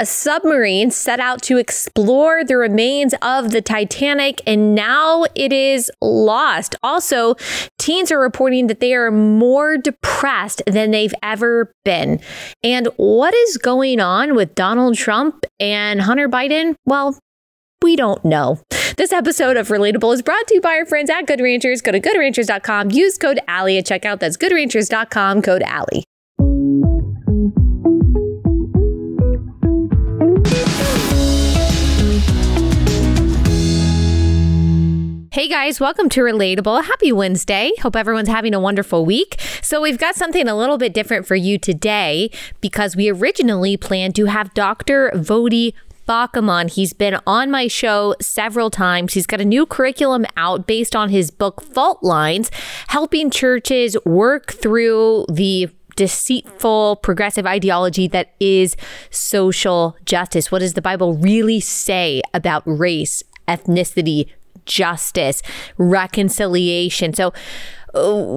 A submarine set out to explore the remains of the Titanic, and now it is lost. Also, teens are reporting that they are more depressed than they've ever been. And what is going on with Donald Trump and Hunter Biden? Well, we don't know. This episode of Relatable is brought to you by our friends at Good Ranchers. Go to GoodRanchers.com, use code Allie at checkout. That's GoodRanchers.com, code Allie. Hey guys, welcome to Relatable. Happy Wednesday. Hope everyone's having a wonderful week. So we've got something a little bit different for you today because we originally planned to have Dr. Voddie Baucham on. He's been on my show several times. He's got a new curriculum out based on his book, Fault Lines, helping churches work through the deceitful progressive ideology that is social justice. What does the Bible really say about race, ethnicity, justice, reconciliation? So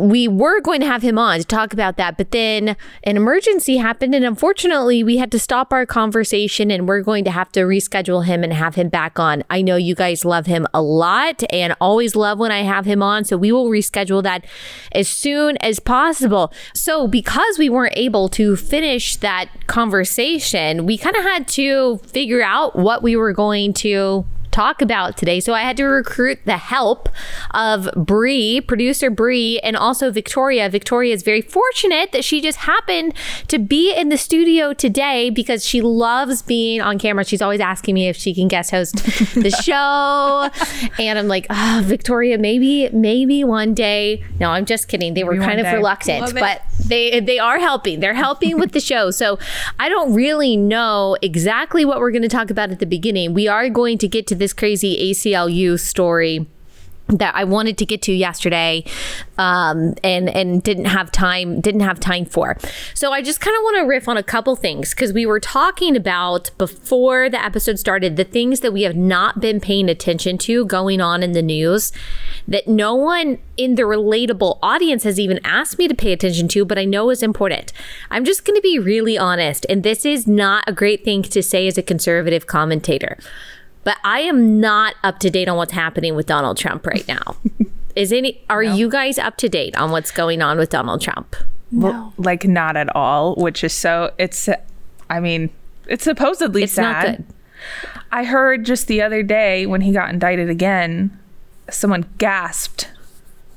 we were going to have him on to talk about that, but then an emergency happened and unfortunately we had to stop our conversation, and we're going to have to reschedule him and have him back on. I know you guys love him a lot and always love when I have him on, so we will reschedule that as soon as possible. So because we weren't able to finish that conversation, we kind of had to figure out what we were going to talk about today. So I had to recruit the help of Bree, producer Bree, and also Victoria. Victoria is very fortunate that she just happened to be in the studio today because she loves being on camera. She's always asking me if she can guest host the show. And I'm like, oh, Victoria, maybe one day. No, I'm just kidding. They were kind of reluctant, but they are helping. They're helping with the show. So I don't really know exactly what we're going to talk about at the beginning. We are going to get to this crazy ACLU story that I wanted to get to yesterday and didn't have time for. So I just kind of want to riff on a couple things because we were talking about before the episode started the things that we have not been paying attention to going on in the news that no one in the Relatable audience has even asked me to pay attention to, but I know is important. I'm just going to be really honest, and this is not a great thing to say as a conservative commentator, but I am not up to date on what's happening with Donald Trump right now. You guys up to date on what's going on with Donald Trump? No. Well, like not at all, which is so it's supposedly it's sad. Not good. I heard just the other day when he got indicted again, someone gasped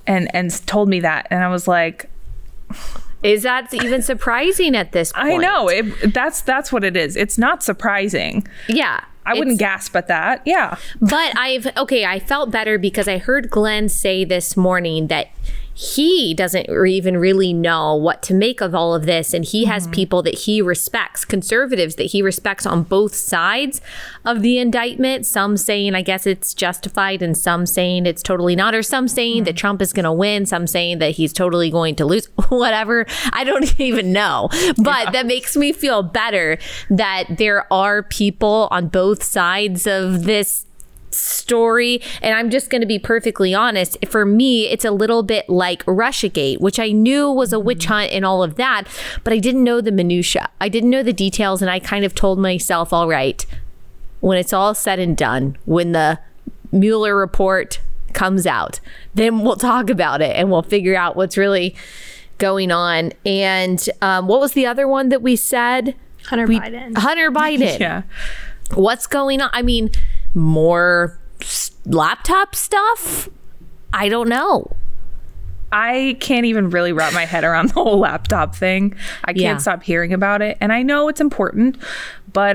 and told me that, and I was like, is that even surprising at this point? I know. That's what it is. It's not surprising. Yeah. I wouldn't gasp at that. Yeah. But I felt better because I heard Glenn say this morning that he doesn't even really know what to make of all of this. And he has people that he respects, conservatives that he respects on both sides of the indictment. Some saying, I guess it's justified, and some saying it's totally not, or some saying that Trump is going to win, some saying that he's totally going to lose, whatever. I don't even know. But that makes me feel better that there are people on both sides of this story. And I'm just going to be perfectly honest. For me, it's a little bit like Russiagate, which I knew was a witch hunt and all of that, but I didn't know the minutia. I didn't know the details. And I kind of told myself, all right, when it's all said and done, when the Mueller report comes out, then we'll talk about it and we'll figure out what's really going on. And what was the other one that we said? Hunter Biden. Hunter Biden. Yeah. What's going on? I mean, more laptop stuff? I don't know. I can't even really wrap my head around the whole laptop thing. I can't stop hearing about it. And I know it's important, but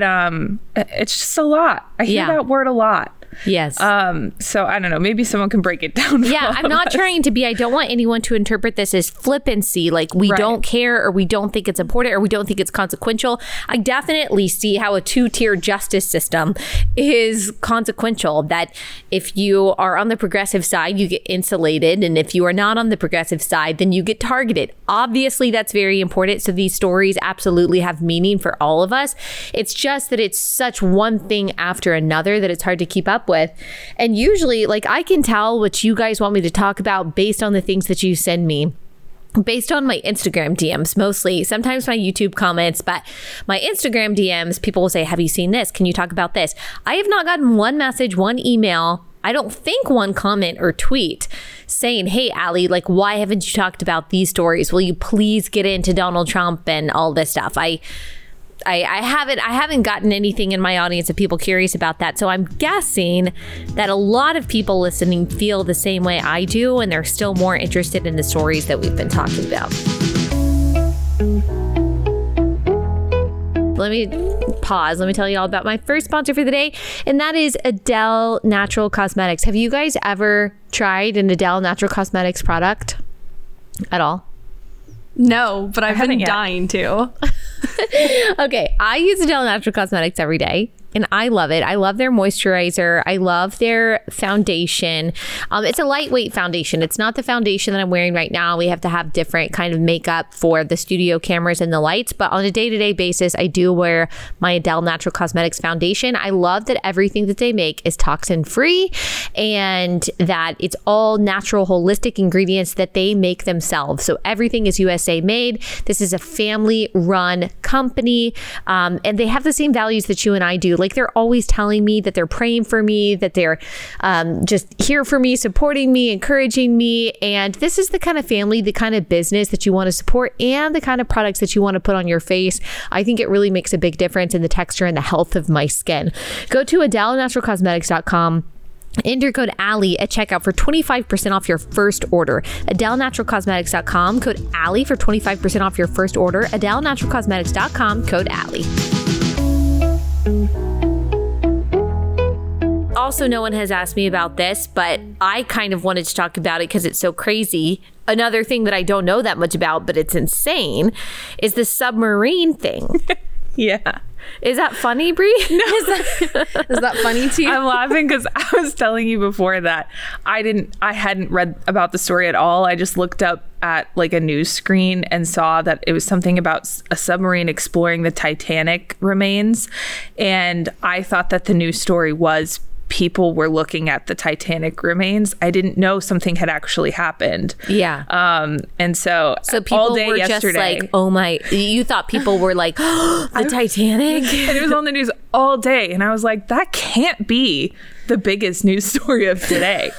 it's just a lot. I hear that word a lot. Yes. So I don't know. Maybe someone can break it down. Yeah, I'm not trying to be. I don't want anyone to interpret this as flippancy. Like we don't care, or we don't think it's important, or we don't think it's consequential. I definitely see how a two-tier justice system is consequential. That if you are on the progressive side, you get insulated, and if you are not on the progressive side, then you get targeted. Obviously, that's very important. So these stories absolutely have meaning for all of us. It's just that it's such one thing after another that it's hard to keep up with. And usually, like, I can tell what you guys want me to talk about based on the things that you send me. based on my Instagram DMs mostly, sometimes my YouTube comments, but my Instagram DMs, people will say, have you seen this? Can you talk about this? I have not gotten one message, one email, I don't think one comment or tweet saying, hey, Allie, like, why haven't you talked about these stories? Will you please get into Donald Trump and all this stuff? I haven't gotten anything in my audience of people curious about that. So I'm guessing that a lot of people listening feel the same way I do, and they're still more interested in the stories that we've been talking about. Let me pause. Let me tell you all about my first sponsor for the day, and that is A'Del Natural Cosmetics. Have you guys ever tried an A'Del Natural Cosmetics product at all? No, but I've been dying to. Okay, I use A'Del Natural Cosmetics every day, and I love it. I love their moisturizer. I love their foundation. It's a lightweight foundation. It's not the foundation that I'm wearing right now. We have to have different kind of makeup for the studio cameras and the lights. But on a day-to-day basis, I do wear my A'Del Natural Cosmetics foundation. I love that everything that they make is toxin-free and that it's all natural, holistic ingredients that they make themselves. So everything is USA made. This is a family-run company, and they have the same values that you and I do. Like, they're always telling me that they're praying for me, that they're just here for me, supporting me, encouraging me. And this is the kind of family, the kind of business that you want to support, and the kind of products that you want to put on your face. I think it really makes a big difference in the texture and the health of my skin. Go to A'DelNaturalCosmetics.com. Enter code Allie at checkout for 25% off your first order. A'DelNaturalCosmetics.com, code Allie for 25% off your first order. A'DelNaturalCosmetics.com, code Allie. Also, no one has asked me about this, but I kind of wanted to talk about it because it's so crazy. Another thing that I don't know that much about, but it's insane, is the submarine thing. Yeah. Is that funny, Brie? No. Is that funny to you? I'm laughing because I was telling you before that I hadn't read about the story at all. I just looked up at like a news screen and saw that it was something about a submarine exploring the Titanic remains. And I thought that the news story was people were looking at the Titanic remains. I didn't know something had actually happened. Yeah. And so people all day were yesterday, just like, oh my, you thought people were like, oh, the Titanic? And it was on the news all day. And I was like, that can't be the biggest news story of today.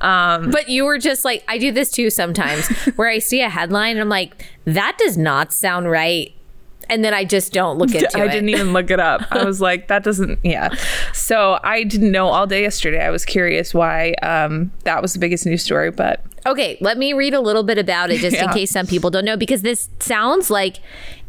But you were just like, I do this too sometimes where I see a headline and I'm like, that does not sound right. And then I just don't look into it. I didn't even look it up. I was like, that doesn't, yeah. So I didn't know all day yesterday. I was curious why that was the biggest news story, but. Okay, let me read a little bit about it just in case some people don't know, because this sounds like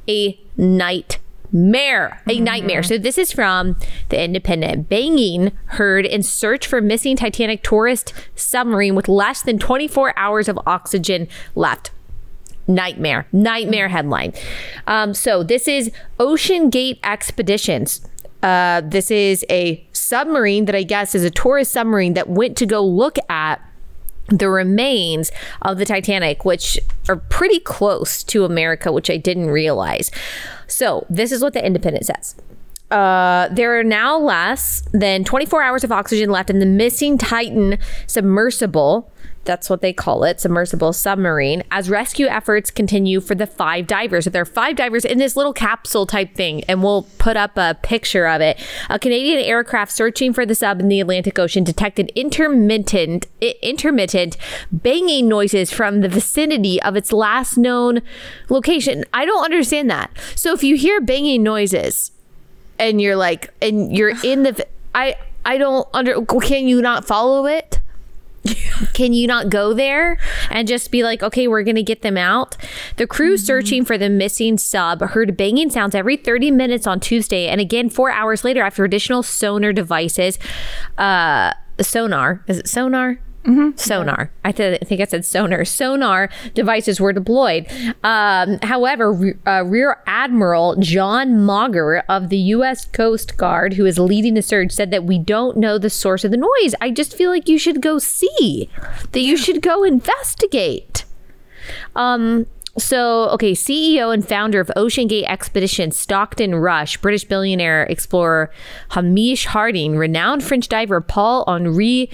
a nightmare. A nightmare. So this is from the Independent. Banging heard in search for missing Titanic tourist submarine with less than 24 hours of oxygen left. Nightmare headline. So this is OceanGate Expeditions. This is a submarine that I guess is a tourist submarine that went to go look at the remains of the Titanic, which are pretty close to America, which I didn't realize. So this is what the Independent says. There are now less than 24 hours of oxygen left in the missing Titan submersible. That's what they call it, submersible submarine, as rescue efforts continue for the 5 divers. So there are 5 divers in this little capsule type thing, and we'll put up a picture of it. A Canadian aircraft searching for the sub in the Atlantic Ocean detected intermittent banging noises from the vicinity of its last known location. I don't understand that. So if you hear banging noises and you're like, and you're in the, I don't under, can you not follow it? Can you not go there and just be like, okay, we're going to get them out? The crew searching for the missing sub heard banging sounds every 30 minutes on Tuesday. And again, 4 hours later, after additional sonar devices, sonar, is it sonar? Mm-hmm. Sonar. I think I said sonar. Sonar devices were deployed. However, Rear Admiral John Mauger of the U.S. Coast Guard, who is leading the search, said that we don't know the source of the noise. I just feel like you should go see, that you should go investigate. So, okay, CEO and founder of OceanGate Expeditions, Stockton Rush, British billionaire explorer Hamish Harding, renowned French diver Paul-Henri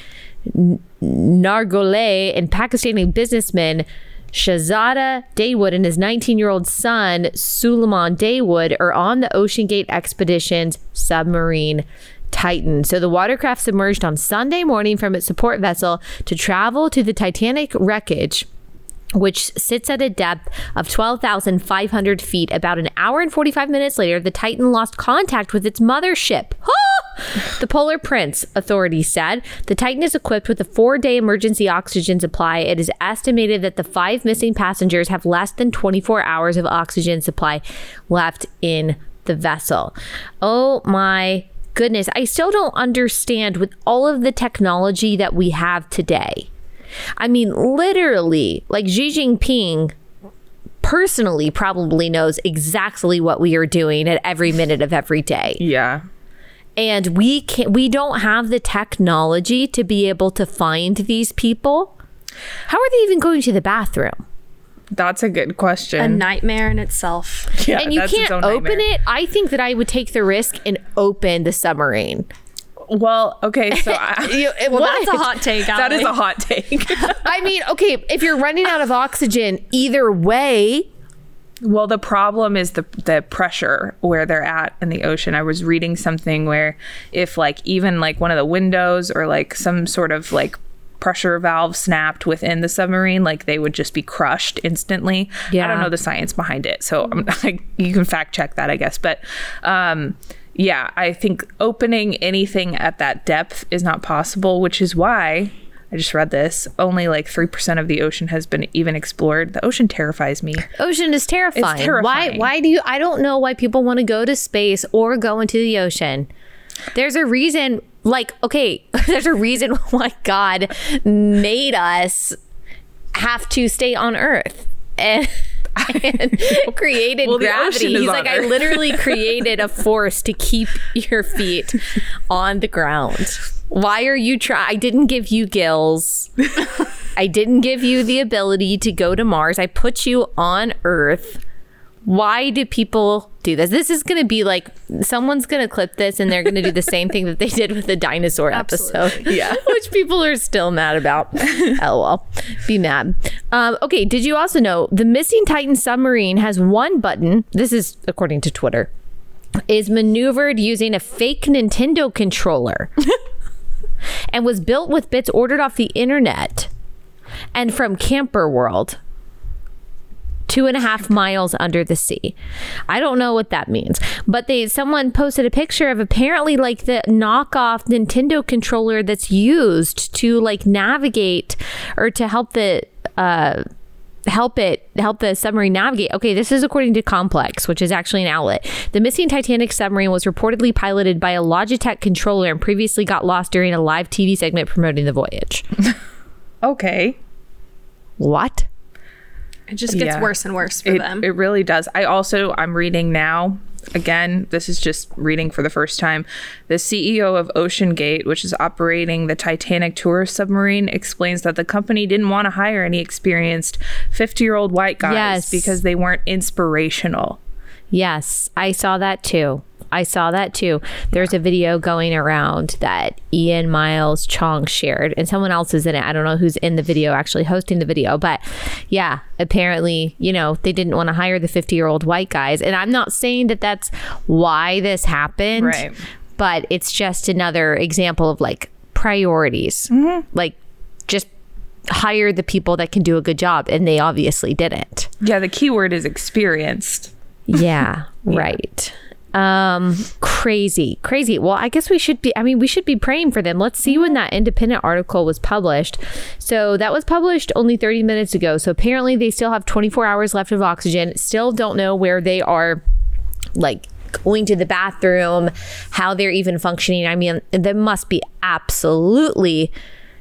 Nargolee, and Pakistani businessman Shahzada Dawood and his 19-year-old son, Suleman Dawood, are on the OceanGate Expeditions submarine Titan. So the watercraft submerged on Sunday morning from its support vessel to travel to the Titanic wreckage, which sits at a depth of 12,500 feet. About an hour and 45 minutes later, the Titan lost contact with its mothership. The Polar Prince, authorities said. The Titan is equipped with a 4-day emergency oxygen supply. It is estimated that the 5 missing passengers have less than 24 hours of oxygen supply left in the vessel. Oh my goodness. I still don't understand with all of the technology that we have today. I mean, literally, like Xi Jinping personally probably knows exactly what we are doing at every minute of every day. Yeah. And we don't have the technology to be able to find these people. How are they even going to the bathroom? That's a good question. A nightmare in itself. Yeah, and you can't open it. I think that I would take the risk and open the submarine. Well, okay, so that's a hot take, Allie. That is a hot take. I mean, okay, if you're running out of oxygen, either way. Well, the problem is the pressure where they're at in the ocean. I was reading something where if even one of the windows or some sort of pressure valve snapped within the submarine, they would just be crushed instantly. Yeah. I don't know the science behind it, so you can fact check that, I guess. But yeah, I think opening anything at that depth is not possible, which is why, I just read this, only 3% of the ocean has been even explored. The ocean terrifies me. Ocean is terrifying. It's terrifying. Why do you, I don't know why people want to go to space or go into the ocean. There's a reason, there's a reason why God made us have to stay on Earth. And created gravity. He's I literally created a force to keep your feet on the ground. Why are you I didn't give you gills. I didn't give you the ability to go to Mars. I put you on Earth. Why do people do this? This is going to be someone's going to clip this and they're going to do the same thing that they did with the dinosaur episode. Yeah. Which people are still mad about. LOL. Be mad. Okay. Did you also know the missing Titan submarine has one button? This is according to Twitter. Is maneuvered using a fake Nintendo controller and was built with bits ordered off the internet and from Camper World. 2.5 miles under the sea. I don't know what that means, but someone posted a picture of apparently the knockoff Nintendo controller that's used to navigate or to help the help the submarine navigate. Okay, this is according to Complex, which is actually an outlet. The missing Titanic submarine was reportedly piloted by a Logitech controller and previously got lost during a live TV segment promoting the voyage. Okay. What? It just gets worse and worse for them. It really does. I'm reading now. Again, this is just reading for the first time. The CEO of OceanGate, which is operating the Titanic tourist submarine, explains that the company didn't want to hire any experienced 50-year-old white guys because they weren't inspirational. Yes, I saw that too. There's a video going around that Ian Miles Chong shared and someone else is in it. I don't know who's in the video actually hosting the video, but yeah, apparently, they didn't want to hire the 50-year-old white guys. And I'm not saying that that's why this happened, right? But it's just another example of priorities, mm-hmm. Just hire the people that can do a good job. And they obviously didn't. Yeah. The key word is experienced. Yeah. Right. Crazy. Well, I guess we should be praying for them. Let's see when that Independent article was published. So that was published only 30 minutes ago. So apparently they still have 24 hours left of oxygen. Still don't know where they are, going to the bathroom, how they're even functioning. I mean, they must be absolutely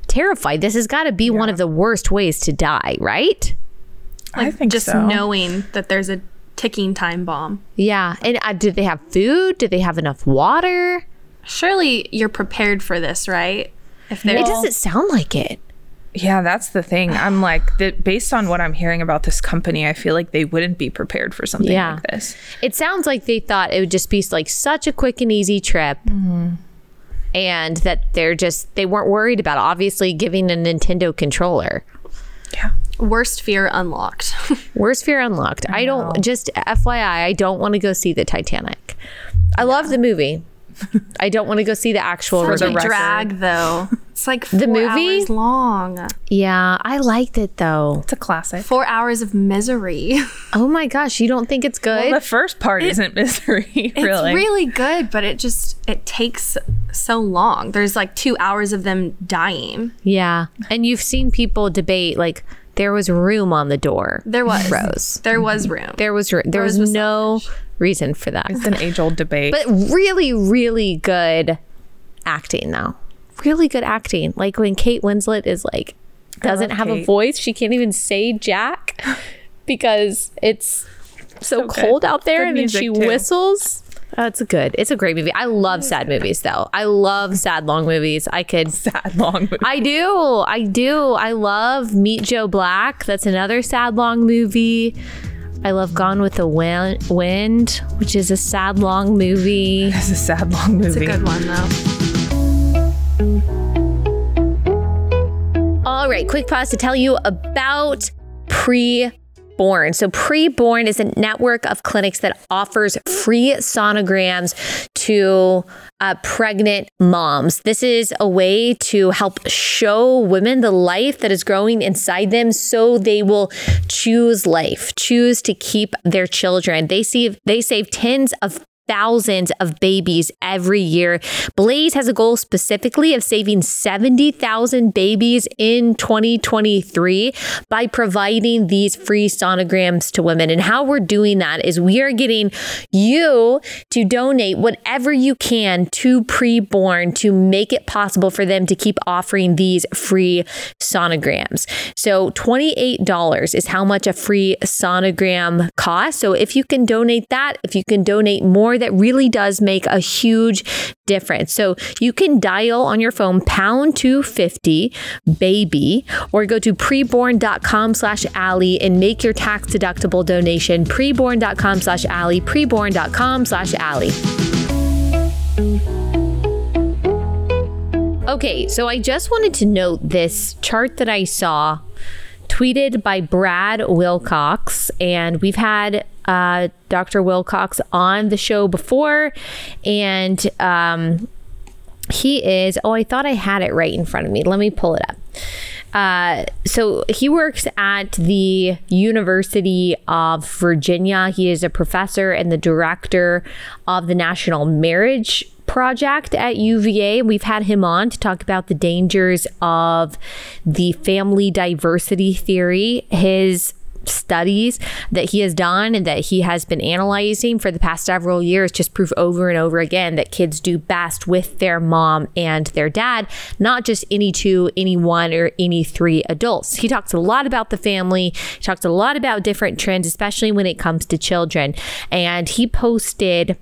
terrified. This has got to be one of the worst ways to die, right? I think just so. Just knowing that there's a ticking time bomb. Yeah. And do they have food? Do they have enough water? Surely you're prepared for this, right? It doesn't sound like it. Yeah, that's the thing. I'm based on what I'm hearing about this company, I feel they wouldn't be prepared for something like this. It sounds like they thought it would just be such a quick and easy trip. Mm-hmm. And that they weren't worried about, obviously, giving a Nintendo controller. Yeah. Worst fear unlocked. Worst fear unlocked. I don't, just FYI, I don't want to go see the Titanic. I love the movie. I don't want to go see the actual drag though. It's like the movie 4 hours long. Yeah, I liked it though. It's a classic. 4 hours of misery. Oh my gosh, you don't think it's good? Well, the first part isn't misery. Really, it's really good, but it takes so long. There's like 2 hours of them dying. Yeah, and you've seen people debate like there was room on the door. There was Rose. There was room. There was room. There was no reason for that. It's an age-old debate. But really, really good acting though. Really good acting. Like when Kate Winslet is like doesn't have a voice, she can't even say Jack because it's so cold out there, and then she whistles. Oh, it's good. It's a great movie. I love sad movies though. I love sad long movies. I could sad long movies. I do. I love Meet Joe Black. That's another sad long movie. I love Gone with the Wind, which is a sad long movie. It's a sad long movie. It's a good one though. All right, quick pause to tell you about Pre-Born. So Pre-Born is a network of clinics that offers free sonograms to pregnant moms. This is a way to help show women the life that is growing inside them so they will choose life, choose to keep their children. They save tens of thousands of babies every year. Blaze has a goal specifically of saving 70,000 babies in 2023 by providing these free sonograms to women. And how we're doing that is we are getting you to donate whatever you can to Pre-Born to make it possible for them to keep offering these free sonograms. So $28 is how much a free sonogram costs. So if you can donate that, if you can donate more, that really does make a huge difference. So you can dial on your phone #250 baby or go to preborn.com/Allie and make your tax deductible donation. Preborn.com/Allie, preborn.com/Allie. Okay, so I just wanted to note this chart that I saw tweeted by Brad Wilcox, and we've had Dr. Wilcox on the show before, and he is, I thought I had it right in front of me. Let me pull it up. So he works at the University of Virginia. He is a professor and the director of the National Marriage Project at UVA. We've had him on to talk about the dangers of the family diversity theory. His studies that he has done and that he has been analyzing for the past several years just prove over and over again that kids do best with their mom and their dad, not just any two, any one, or any three adults. He talks a lot about the family. He talks a lot about different trends, especially when it comes to children. And he posted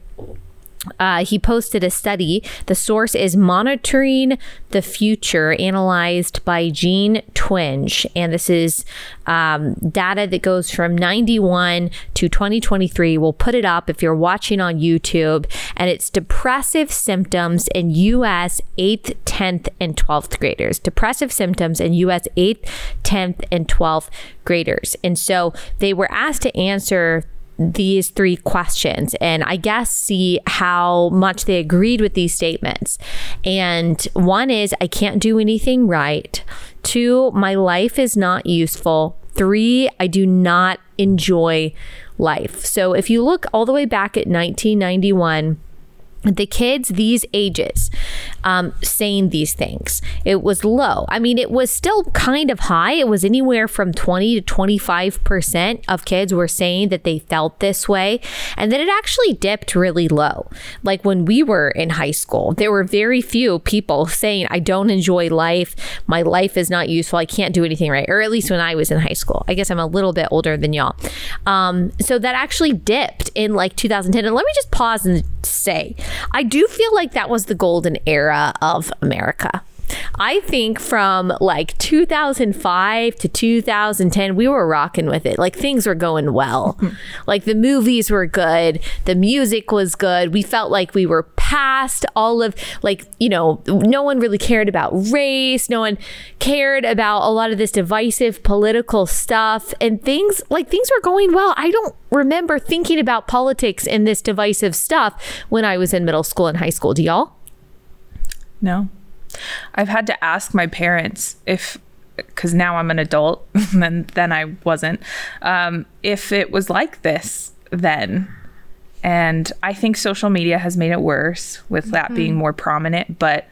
a study. The source is Monitoring the Future, analyzed by Gene Twenge. And this is data that goes from 91 to 2023. We'll put it up if you're watching on YouTube. And it's depressive symptoms in U.S. 8th, 10th, and 12th graders. Depressive symptoms in U.S. 8th, 10th, and 12th graders. And so they were asked to answer these three questions and I guess see how much they agreed with these statements. And one is, I can't do anything right. 2, my life is not useful. 3, I do not enjoy life. So if you look all the way back at 1991, the kids these ages saying these things, it was low. I mean, it was still kind of high. It was anywhere from 20 to 25% of kids were saying that they felt this way. And then it actually dipped really low. Like when we were in high school, there were very few people saying, I don't enjoy life. My life is not useful. I can't do anything right. Or at least when I was in high school. I guess I'm a little bit older than y'all. So that actually dipped in like 2010. And let me just pause and say, I do feel like that was the golden era of America. I think from like 2005 to 2010, we were rocking with it. Like things were going well. Like the movies were good. The music was good. We felt like we were past, all of, like, you know, no one really cared about race. No one cared about a lot of this divisive political stuff, and things were going well. I don't remember thinking about politics and this divisive stuff when I was in middle school and high school. Do y'all? No. I've had to ask my parents if, because now I'm an adult and then I wasn't, if it was like this then. And I think social media has made it worse with that being more prominent. But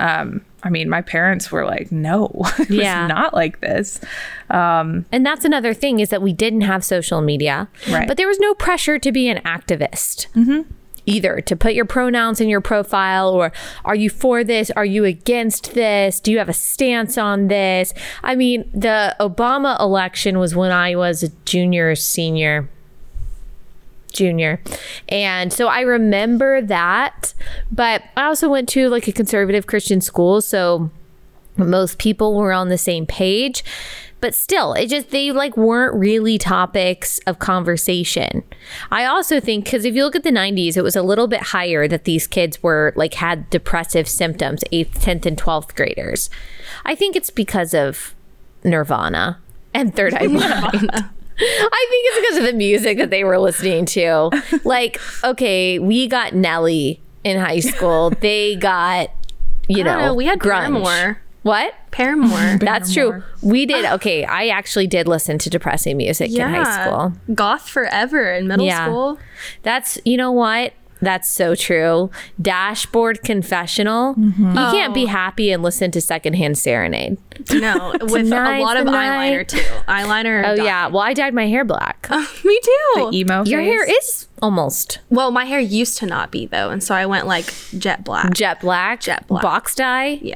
I mean, my parents were like, no, it was not like this. And that's another thing, is that we didn't have social media, right? But there was no pressure to be an activist. Mm-hmm. Either to put your pronouns in your profile, or are you for this? Are you against this? Do you have a stance on this? I mean, the Obama election was when I was a junior. And so I remember that, but I also went to like a conservative Christian school. So most people were on the same page, but still, it just, they like weren't really topics of conversation. I also think, because if you look at the 90s, it was a little bit higher that these kids were like, had depressive symptoms, 8th, 10th and 12th graders. I think it's because of Nirvana and Third Eye Blind. I think it's because of the music that they were listening to. Like, okay, we got Nelly in high school. They got, I don't know, we had grunge. Paramore. What? Paramore. That's true. We did. Okay, I actually did listen to depressing music in high school. Goth forever in middle school. That's, you know what? That's so true. Dashboard Confessional. Mm-hmm. You can't be happy and listen to Secondhand Serenade. No, with a lot of eyeliner too. Eyeliner. Oh, yeah. Well, I dyed my hair black. Me too. The emo phase. Your hair is almost. Well, my hair used to not be, though. And so I went like jet black. Jet black. Box dye. Yeah.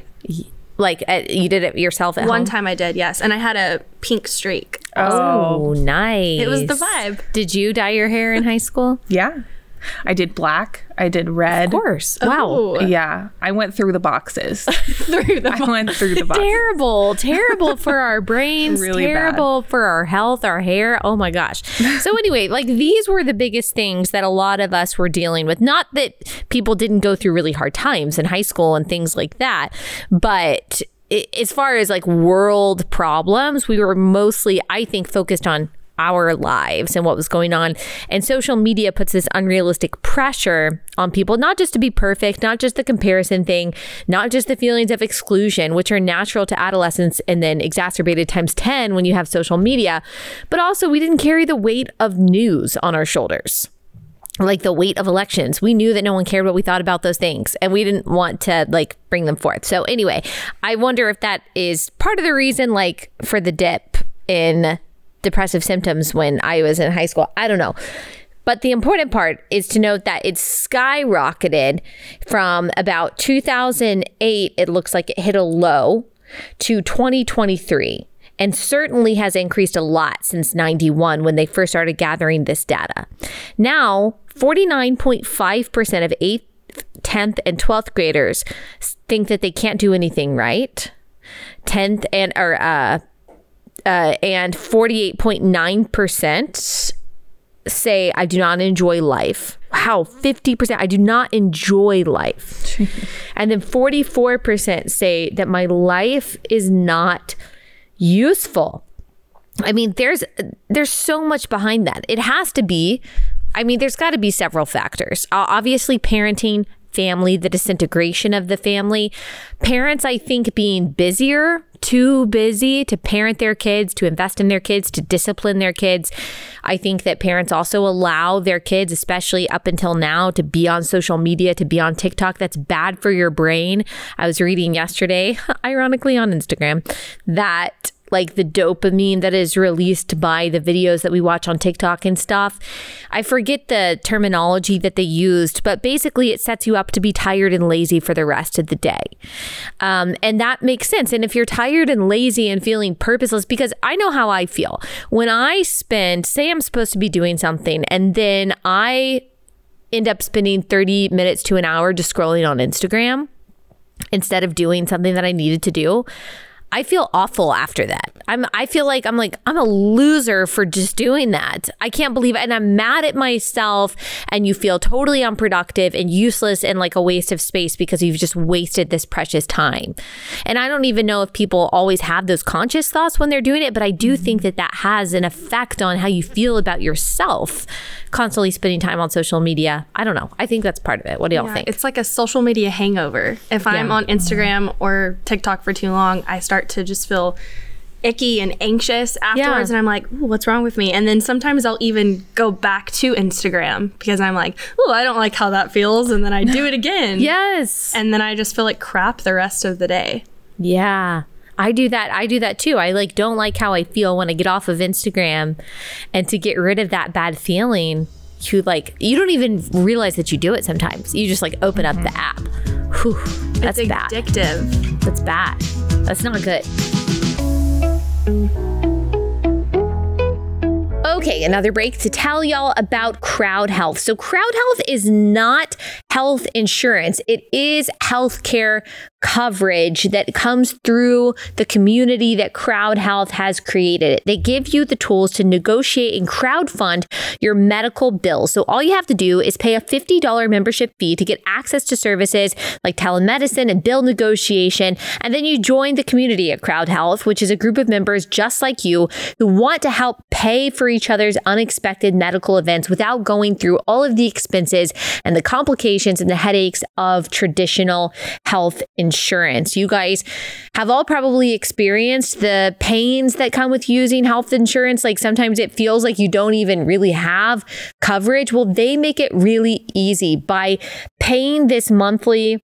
Like you did it yourself at home? One time I did, yes. And I had a pink streak. Oh, nice. It was the vibe. Did you dye your hair in high school? Yeah. I did black. I did red. Of course. Wow. Yeah. I went through the boxes. I went through the boxes. Terrible. Terrible for our brains. Really terrible bad. For our health, our hair. Oh my gosh. So anyway, like these were the biggest things that a lot of us were dealing with. Not that people didn't go through really hard times in high school and things like that, but as far as like world problems, we were mostly, I think, focused on our lives and what was going on. And social media puts this unrealistic pressure on people, not just to be perfect, not just the comparison thing, not just the feelings of exclusion, which are natural to adolescence and then exacerbated times 10 when you have social media, but also we didn't carry the weight of news on our shoulders. Like the weight of elections. We knew that no one cared what we thought about those things, and we didn't want to like bring them forth. So anyway, I wonder if that is part of the reason like for the dip in depressive symptoms when I was in high school. I don't know. But the important part is to note that it skyrocketed from about 2008, it looks like it hit a low, to 2023, and certainly has increased a lot since 91 when they first started gathering this data. Now, 49.5% of 8th, 10th, and 12th graders think that they can't do anything right. 10th and, or, and 48.9% say, I do not enjoy life. Wow, 50%, I do not enjoy life. And then 44% say that my life is not useful. I mean, there's so much behind that. It has to be, I mean, there's got to be several factors. Obviously, parenting, family, the disintegration of the family, parents, I think, being busier, too busy to parent their kids, to invest in their kids, to discipline their kids. I think that parents also allow their kids, especially up until now, to be on social media, to be on TikTok. That's bad for your brain. I was reading yesterday, ironically on Instagram, that like the dopamine that is released by the videos that we watch on TikTok and stuff. I forget the terminology that they used, but basically it sets you up to be tired and lazy for the rest of the day. And that makes sense. And if you're tired and lazy and feeling purposeless, because I know how I feel. When I spend, say I'm supposed to be doing something, and then I end up spending 30 minutes to an hour just scrolling on Instagram instead of doing something that I needed to do, I feel awful after that. I feel like I'm a loser for just doing that. I can't believe it. And I'm mad at myself, and you feel totally unproductive and useless and like a waste of space because you've just wasted this precious time. And I don't even know if people always have those conscious thoughts when they're doing it, but I do think that that has an effect on how you feel about yourself, constantly spending time on social media. I don't know. I think that's part of it. What do y'all think? It's like a social media hangover. If I'm on Instagram or TikTok for too long, I start to just feel icky and anxious afterwards, and I'm like, what's wrong with me? And then sometimes I'll even go back to Instagram because I'm like, I don't like how that feels, and then I do it again. Yes. And then I just feel like crap the rest of the day. Yeah. I do that too. I don't like how I feel when I get off of Instagram, and to get rid of that bad feeling, you don't even realize that you do it sometimes. You just open up the app. Whew, that's bad. It's addictive. That's bad. That's not good. Okay, another break to tell y'all about CrowdHealth. So CrowdHealth is not health insurance. It is healthcare coverage that comes through the community that CrowdHealth has created. They give you the tools to negotiate and crowdfund your medical bills. So all you have to do is pay a $50 membership fee to get access to services like telemedicine and bill negotiation. And then you join the community at CrowdHealth, which is a group of members just like you who want to help pay for each other's unexpected medical events without going through all of the expenses and the complications and the headaches of traditional health insurance. You guys have all probably experienced the pains that come with using health insurance. Like sometimes it feels like you don't even really have coverage. Well, they make it really easy by paying this monthly.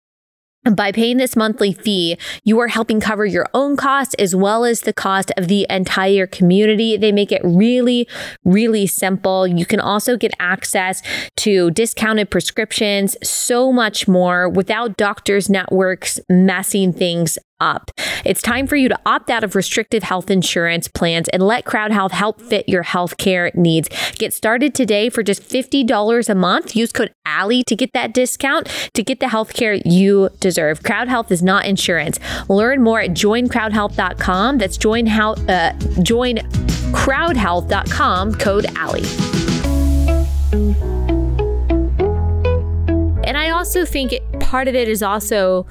By paying this monthly fee, you are helping cover your own costs as well as the cost of the entire community. They make it really, really simple. You can also get access to discounted prescriptions, so much more without doctors' networks messing things up. It's time for you to opt out of restrictive health insurance plans and let CrowdHealth help fit your healthcare needs. Get started today for just $50 a month. Use code ALLIE to get that discount to get the healthcare you deserve. CrowdHealth is not insurance. Learn more at joincrowdhealth.com. That's joincrowdhealth.com, code ALLIE. And I also think part of it is also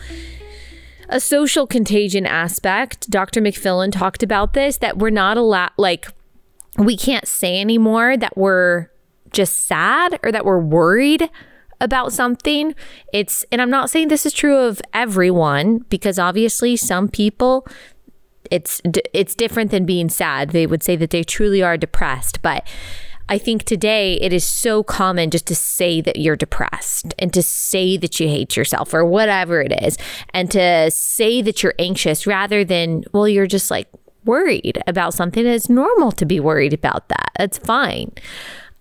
a social contagion aspect. Dr. McPhillan talked about this, that we're not allowed, we can't say anymore that we're just sad or that we're worried about something. And I'm not saying this is true of everyone, because obviously some people, it's different than being sad. They would say that they truly are depressed, but I think today it is so common just to say that you're depressed and to say that you hate yourself or whatever it is, and to say that you're anxious rather than, you're just worried about something. It's normal to be worried about that. It's fine.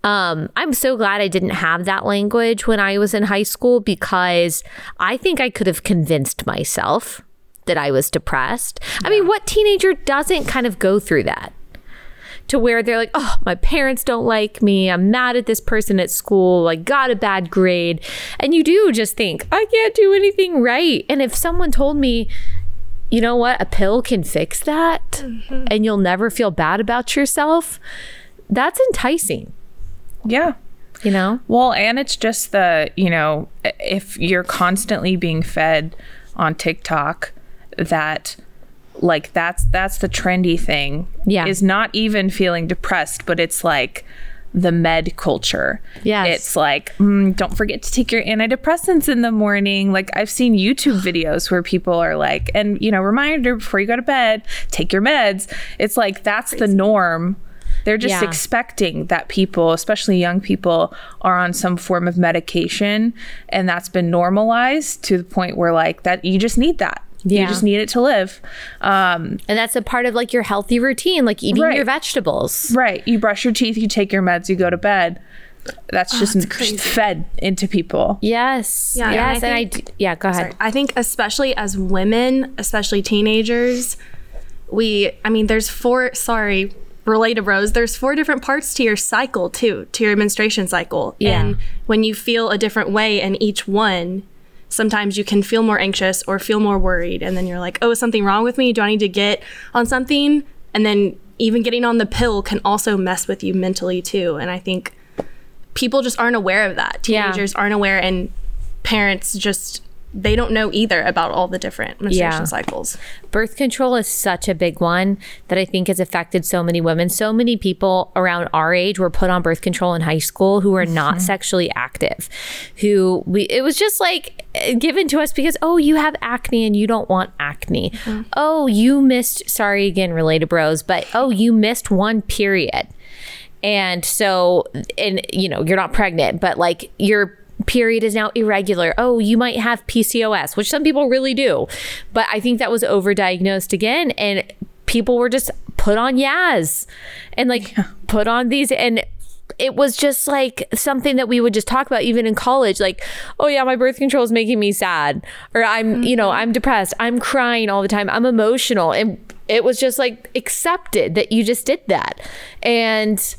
I'm so glad I didn't have that language when I was in high school, because I think I could have convinced myself that I was depressed. I mean, what teenager doesn't kind of go through that? To where they're like, my parents don't like me. I'm mad at this person at school. I got a bad grade. And you do just think, I can't do anything right. And if someone told me, you know what, a pill can fix that and you'll never feel bad about yourself, that's enticing. Yeah. You know? Well, and it's just if you're constantly being fed on TikTok that that's the trendy thing, is not even feeling depressed, but it's the med culture. Yes. It's don't forget to take your antidepressants in the morning. I've seen YouTube videos where people are and reminder before you go to bed, take your meds. It's that's crazy. The norm. They're just expecting that people, especially young people, are on some form of medication, and that's been normalized to the point where that you just need that. Yeah. You just need it to live. And that's a part of your healthy routine, eating your vegetables. Right. You brush your teeth, you take your meds, you go to bed. That's just fed into people. Yes. Yeah, yes. Go ahead. Sorry. I think especially as women, especially teenagers, there's four different parts to your cycle too, to your menstruation cycle. Yeah. And when you feel a different way in each one, sometimes you can feel more anxious or feel more worried. And then you're like, oh, is something wrong with me? Do I need to get on something? And then even getting on the pill can also mess with you mentally too. And I think people just aren't aware of that. Teenagers aren't aware, and parents just, they don't know either about all the different menstruation cycles. Birth control is such a big one that I think has affected so many women. So many people around our age were put on birth control in high school who were not sexually active, who it was just like given to us because, oh, you have acne and you don't want acne. Oh, you missed, sorry again, Related Bros, but oh, you missed one period. And so, and you know, you're not pregnant, but like you're period is now irregular. Oh, you might have PCOS, which some people really do. But I think that was overdiagnosed again. And people were just put on Yaz and like put on these. And it was just like something that we would just talk about even in college. Like, oh yeah, my birth control is making me sad. Or I'm, you know, I'm depressed. I'm crying all the time. I'm emotional. And it was just like accepted that you just did that. And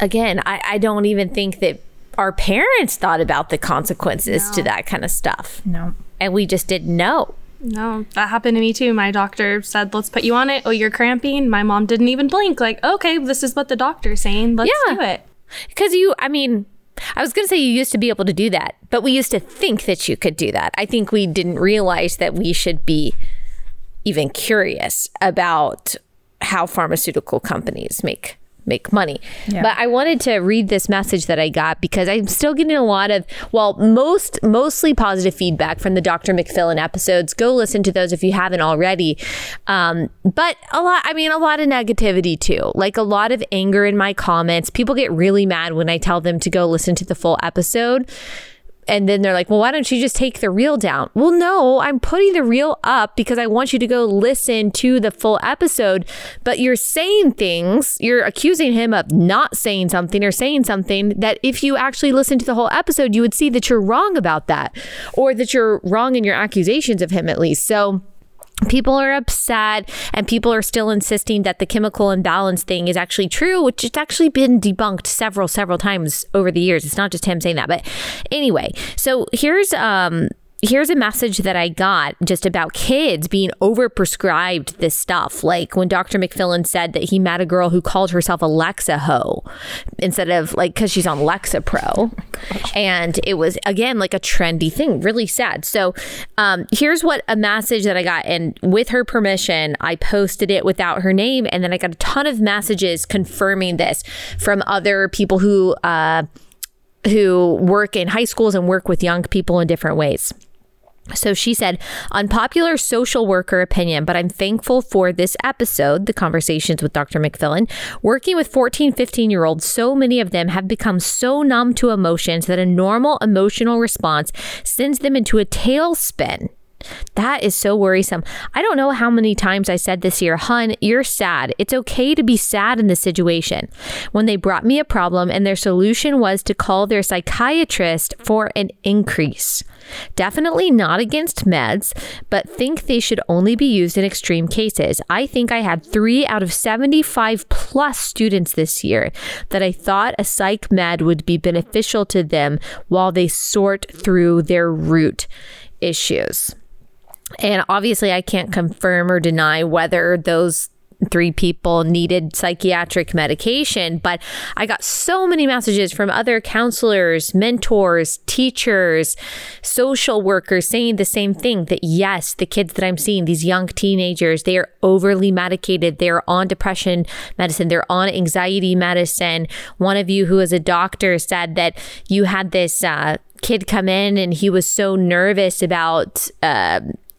again, I don't even think that our parents thought about the consequences to that kind of stuff. No. And we just didn't know. No, that happened to me too. My doctor said, let's put you on it. Oh, you're cramping. My mom didn't even blink. Like, okay, this is what the doctor's saying. Let's do it. Because I was going to say you used to be able to do that, but we used to think that you could do that. I think we didn't realize that we should be even curious about how pharmaceutical companies make money. Yeah. But I wanted to read this message that I got because I'm still getting a lot of, mostly positive feedback from the Dr. McPhillan episodes. Go listen to those if you haven't already. But a lot of negativity too. Like a lot of anger in my comments. People get really mad when I tell them to go listen to the full episode. And then they're like, well, why don't you just take the reel down? Well, no, I'm putting the reel up because I want you to go listen to the full episode. But you're saying things, you're accusing him of not saying something or saying something that if you actually listen to the whole episode, you would see that you're wrong about that, or that you're wrong in your accusations of him, at least. So people are upset, and people are still insisting that the chemical imbalance thing is actually true, which it's actually been debunked several times over the years. It's not just him saying that. But anyway, so here's a message that I got just about kids being overprescribed this stuff. Like when Dr. McPhillan said that he met a girl who called herself Alexa Ho instead of like, because she's on Lexapro. Oh, and it was, again, like a trendy thing. Really sad. So here's what a message that I got. And with her permission, I posted it without her name. And then I got a ton of messages confirming this from other people who work in high schools and work with young people in different ways. So she said, unpopular social worker opinion, but I'm thankful for this episode, The Conversations with Dr. McPhillan. Working with 14, 15-year-olds, so many of them have become so numb to emotions that a normal emotional response sends them into a tailspin. That is so worrisome. I don't know how many times I said this year, hun, you're sad. It's okay to be sad in this situation. When they brought me a problem and their solution was to call their psychiatrist for an increase. Definitely not against meds, but think they should only be used in extreme cases. I think I had 3 out of 75 plus students this year that I thought a psych med would be beneficial to them while they sort through their root issues. And obviously, I can't confirm or deny whether those 3 people needed psychiatric medication, but I got so many messages from other counselors, mentors, teachers, social workers saying the same thing, that yes, the kids that I'm seeing, these young teenagers, they are overly medicated. They're on depression medicine. They're on anxiety medicine. One of you who is a doctor said that you had this kid come in and he was so nervous about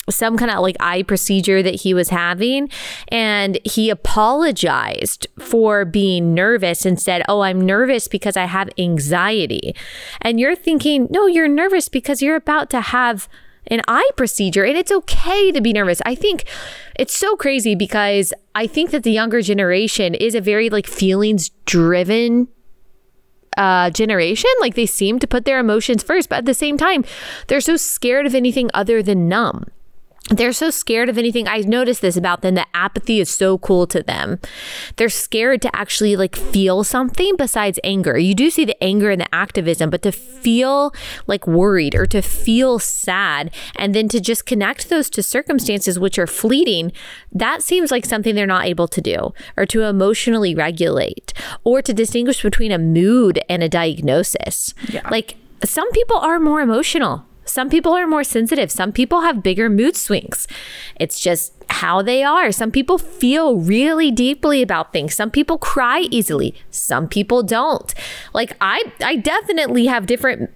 some kind of like eye procedure that he was having, and he apologized for being nervous and said, oh, I'm nervous because I have anxiety. And you're thinking, no, you're nervous because you're about to have an eye procedure, and it's okay to be nervous. I think it's so crazy because I think that the younger generation is a very like feelings driven generation. Like they seem to put their emotions first, but at the same time, they're so scared of anything other than numb. They're so scared of anything. I noticed this about them, that apathy is so cool to them. They're scared to actually like feel something besides anger. You do see the anger and the activism, but to feel like worried or to feel sad and then to just connect those to circumstances which are fleeting, that seems like something they're not able to do, or to emotionally regulate, or to distinguish between a mood and a diagnosis. Yeah. Like some people are more emotional. Some people are more sensitive. Some people have bigger mood swings. It's just how they are. Some people feel really deeply about things. Some people cry easily. Some people don't. Like I definitely have different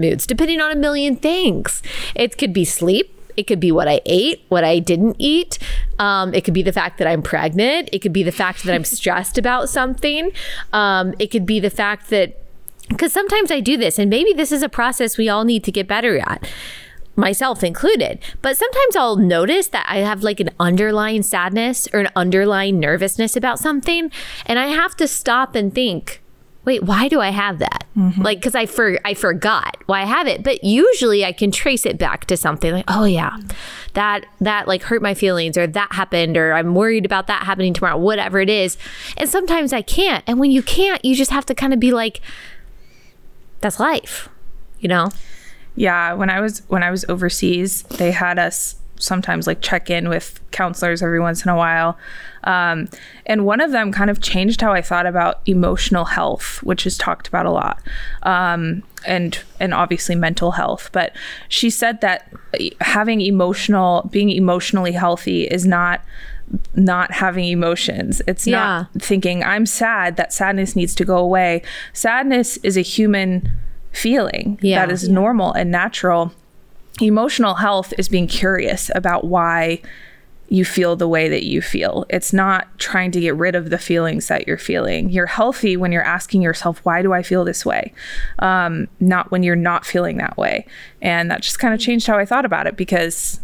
moods depending on a million things. It could be sleep. It could be what I ate, what I didn't eat. It could be the fact that I'm pregnant. It could be the fact that I'm stressed about something. It could be the fact that, because sometimes I do this, and maybe this is a process we all need to get better at, myself included. But sometimes I'll notice that I have like an underlying sadness or an underlying nervousness about something. And I have to stop and think, wait, why do I have that? Mm-hmm. Like, because I forgot why I have it. But usually I can trace it back to something like, oh, yeah, that like hurt my feelings, or that happened, or I'm worried about that happening tomorrow, whatever it is. And sometimes I can't. And when you can't, you just have to kind of be like, that's life, you know? Yeah. When I was overseas, they had us sometimes like check in with counselors every once in a while. And one of them kind of changed how I thought about emotional health, which is talked about a lot, and obviously mental health. But she said that being emotionally healthy is not having emotions. It's not thinking I'm sad, that sadness needs to go away. Sadness is a human feeling that is normal and natural. Emotional health is being curious about why you feel the way that you feel. It's not trying to get rid of the feelings that you're feeling. You're healthy when you're asking yourself, why do I feel this way? Not when you're not feeling that way. And that just kind of changed how I thought about it, because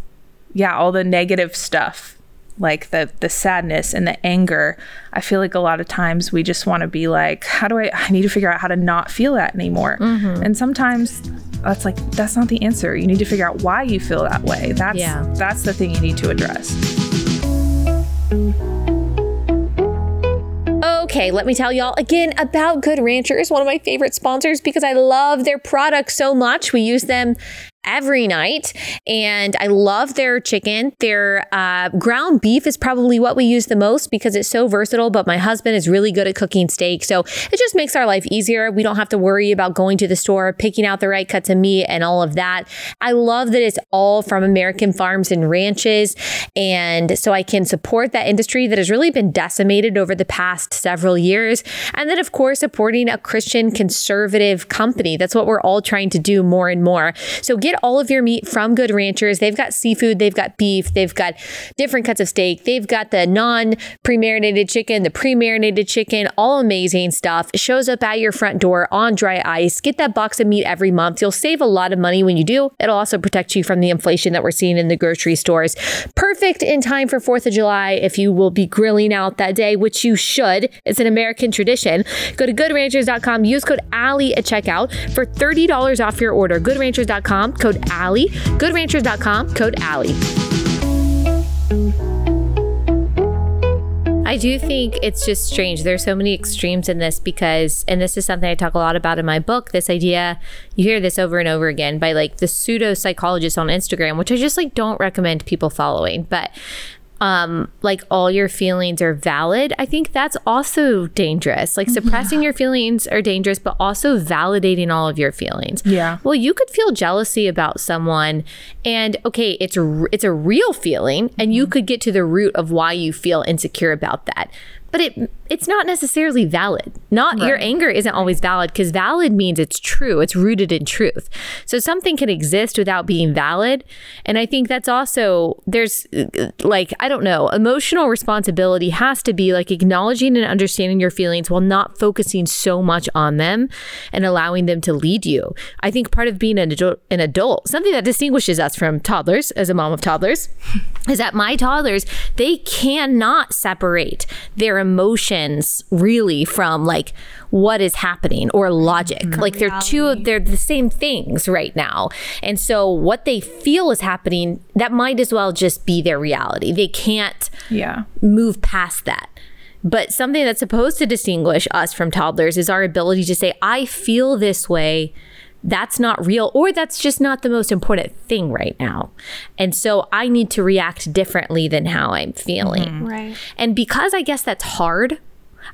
all the negative stuff, like the sadness and the anger, I feel like a lot of times we just want to be like, I need to figure out how to not feel that anymore. Mm-hmm. And sometimes that's not the answer. You need to figure out why you feel that way. That's the thing you need to address. Okay, let me tell y'all again about Good Ranchers, one of my favorite sponsors, because I love their products so much. We use them every night, and I love their chicken. Their ground beef is probably what we use the most because it's so versatile, but my husband is really good at cooking steak, so it just makes our life easier. We don't have to worry about going to the store, picking out the right cuts of meat and all of that. I love that it's all from American farms and ranches, and so I can support that industry that has really been decimated over the past several years, and then of course supporting a Christian conservative company. That's what we're all trying to do more and more. So get all of your meat from Good Ranchers. They've got seafood, they've got beef, they've got different cuts of steak, they've got the non-pre-marinated chicken, the pre-marinated chicken, all amazing stuff. It shows up at your front door on dry ice. Get that box of meat every month. You'll save a lot of money when you do. It'll also protect you from the inflation that we're seeing in the grocery stores. Perfect in time for 4th of July if you will be grilling out that day, which you should. It's an American tradition. Go to GoodRanchers.com. Use code Allie at checkout for $30 off your order. GoodRanchers.com. Code Allie, GoodRanchers.com, code Allie. I do think it's just strange. There's so many extremes in this, because, and this is something I talk a lot about in my book, this idea, you hear this over and over again by like the pseudo psychologists on Instagram, which I just like don't recommend people following, but like all your feelings are valid. I think that's also dangerous. Like suppressing your feelings are dangerous, but also validating all of your feelings. Yeah. Well, you could feel jealousy about someone, and okay, it's a real feeling, and you could get to the root of why you feel insecure about that. But it's not necessarily valid. Your anger isn't always valid, because valid means it's true. It's rooted in truth. So something can exist without being valid. And I think that's also, there's like, I don't know, emotional responsibility has to be like acknowledging and understanding your feelings while not focusing so much on them and allowing them to lead you. I think part of being an adult, something that distinguishes us from toddlers, as a mom of toddlers, is that my toddlers, they cannot separate their their emotions really from like what is happening or logic. Mm-hmm. Like they're the same things right now. And so what they feel is happening, that might as well just be their reality. They can't move past that. But something that's supposed to distinguish us from toddlers is our ability to say, I feel this way. That's not real, or that's just not the most important thing right now. And so I need to react differently than how I'm feeling. Mm-hmm. Right. And because I guess that's hard,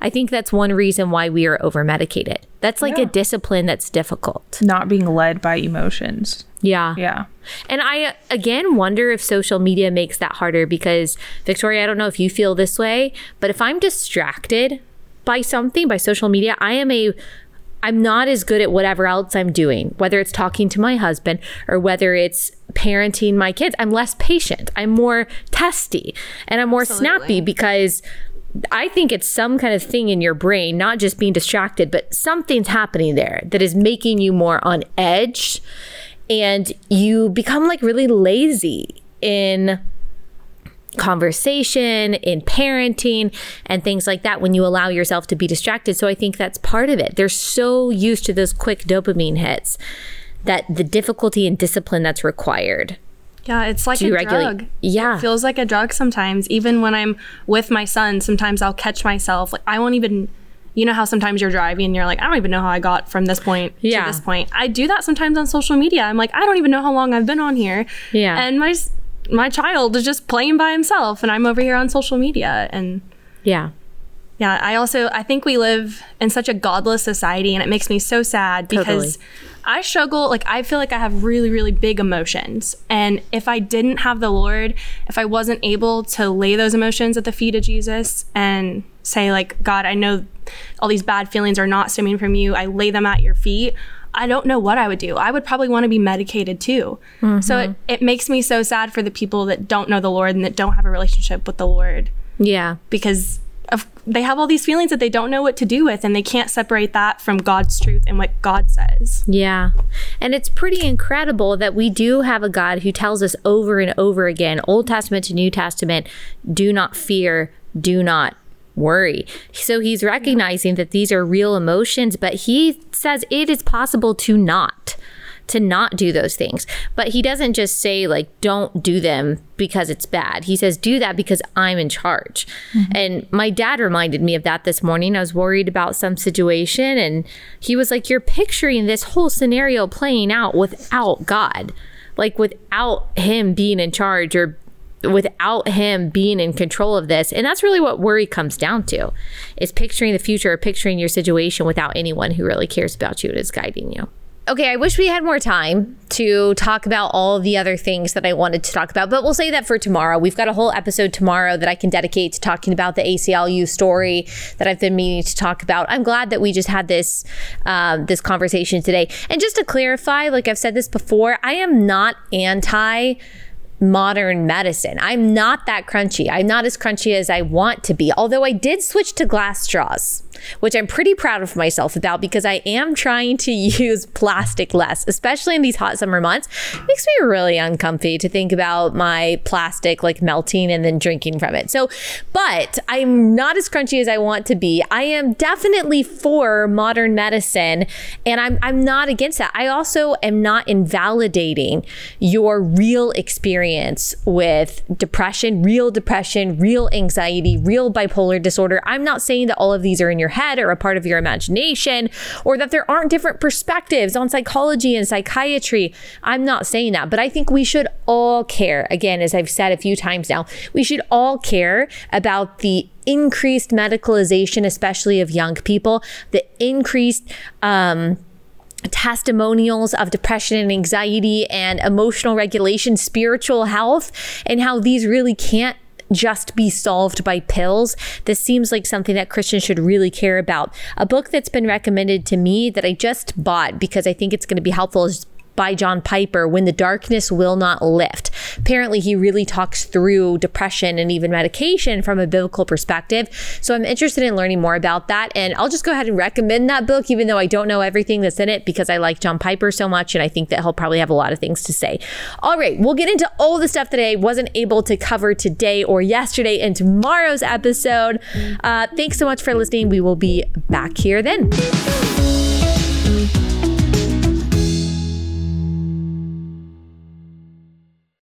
I think that's one reason why we are overmedicated. That's like a discipline that's difficult. Not being led by emotions. Yeah. Yeah. And I, again, wonder if social media makes that harder because, Victoria, I don't know if you feel this way, but if I'm distracted by something, by social media, I'm not as good at whatever else I'm doing, whether it's talking to my husband or whether it's parenting my kids. I'm less patient. I'm more testy and I'm more snappy because I think it's some kind of thing in your brain, not just being distracted, but something's happening there that is making you more on edge. And you become like really lazy in conversation, in parenting and things like that when you allow yourself to be distracted. So I think that's part of it. They're so used to those quick dopamine hits that the difficulty and discipline that's required. Yeah, it's like a drug. Yeah. It feels like a drug sometimes. Even when I'm with my son, sometimes I'll catch myself. Like I won't even, you know how sometimes you're driving and you're like, I don't even know how I got from this point to this point. I do that sometimes on social media. I'm like, I don't even know how long I've been on here. Yeah. And my child is just playing by himself and I'm over here on social media. And yeah, I think we live in such a godless society and it makes me so sad because I struggle, like I feel like I have really, really big emotions. And if I didn't have the Lord, if I wasn't able to lay those emotions at the feet of Jesus and say like, God, I know all these bad feelings are not stemming from you. I lay them at your feet. I don't know what I would do. I would probably want to be medicated too. Mm-hmm. So it makes me so sad for the people that don't know the Lord and that don't have a relationship with the Lord. Yeah. Because they have all these feelings that they don't know what to do with and they can't separate that from God's truth and what God says. Yeah. And it's pretty incredible that we do have a God who tells us over and over again, Old Testament to New Testament, do not fear, do not worry. So he's recognizing that these are real emotions, but he says it is possible to not do those things. But he doesn't just say like, don't do them because it's bad. He says, do that because I'm in charge. Mm-hmm. And my dad reminded me of that this morning. I was worried about some situation and he was like, you're picturing this whole scenario playing out without God, like without him being in charge or without him being in control of this. And that's really what worry comes down to, is picturing the future, picturing your situation without anyone who really cares about you and is guiding you. Okay, I wish we had more time to talk about all the other things that I wanted to talk about, but we'll say that for tomorrow. We've got a whole episode tomorrow that I can dedicate to talking about the ACLU story that I've been meaning to talk about. I'm glad that we just had this this conversation today. And just to clarify, like I've said this before, I am not anti modern medicine. I'm not that crunchy. I'm not as crunchy as I want to be. Although I did switch to glass straws, which I'm pretty proud of myself about because I am trying to use plastic less, especially in these hot summer months. It makes me really uncomfy to think about my plastic like melting and then drinking from it. So, but I'm not as crunchy as I want to be. I am definitely for modern medicine and I'm not against that. I also am not invalidating your real experience with depression, real anxiety, real bipolar disorder. I'm not saying that all of these are in your head or a part of your imagination or that there aren't different perspectives on psychology and psychiatry. I'm not saying that, but I think we should all care. Again, as I've said a few times now, we should all care about the increased medicalization, especially of young people, the increased testimonials of depression and anxiety and emotional regulation, spiritual health, and how these really can't just be solved by pills. This seems like something that Christians should really care about. A book that's been recommended to me that I just bought because I think it's going to be helpful is by John Piper, When the Darkness Will Not Lift. Apparently, he really talks through depression and even medication from a biblical perspective. So I'm interested in learning more about that. And I'll just go ahead and recommend that book, even though I don't know everything that's in it, because I like John Piper so much. And I think that he'll probably have a lot of things to say. All right, we'll get into all the stuff that I wasn't able to cover today or yesterday in tomorrow's episode. Thanks so much for listening. We will be back here then.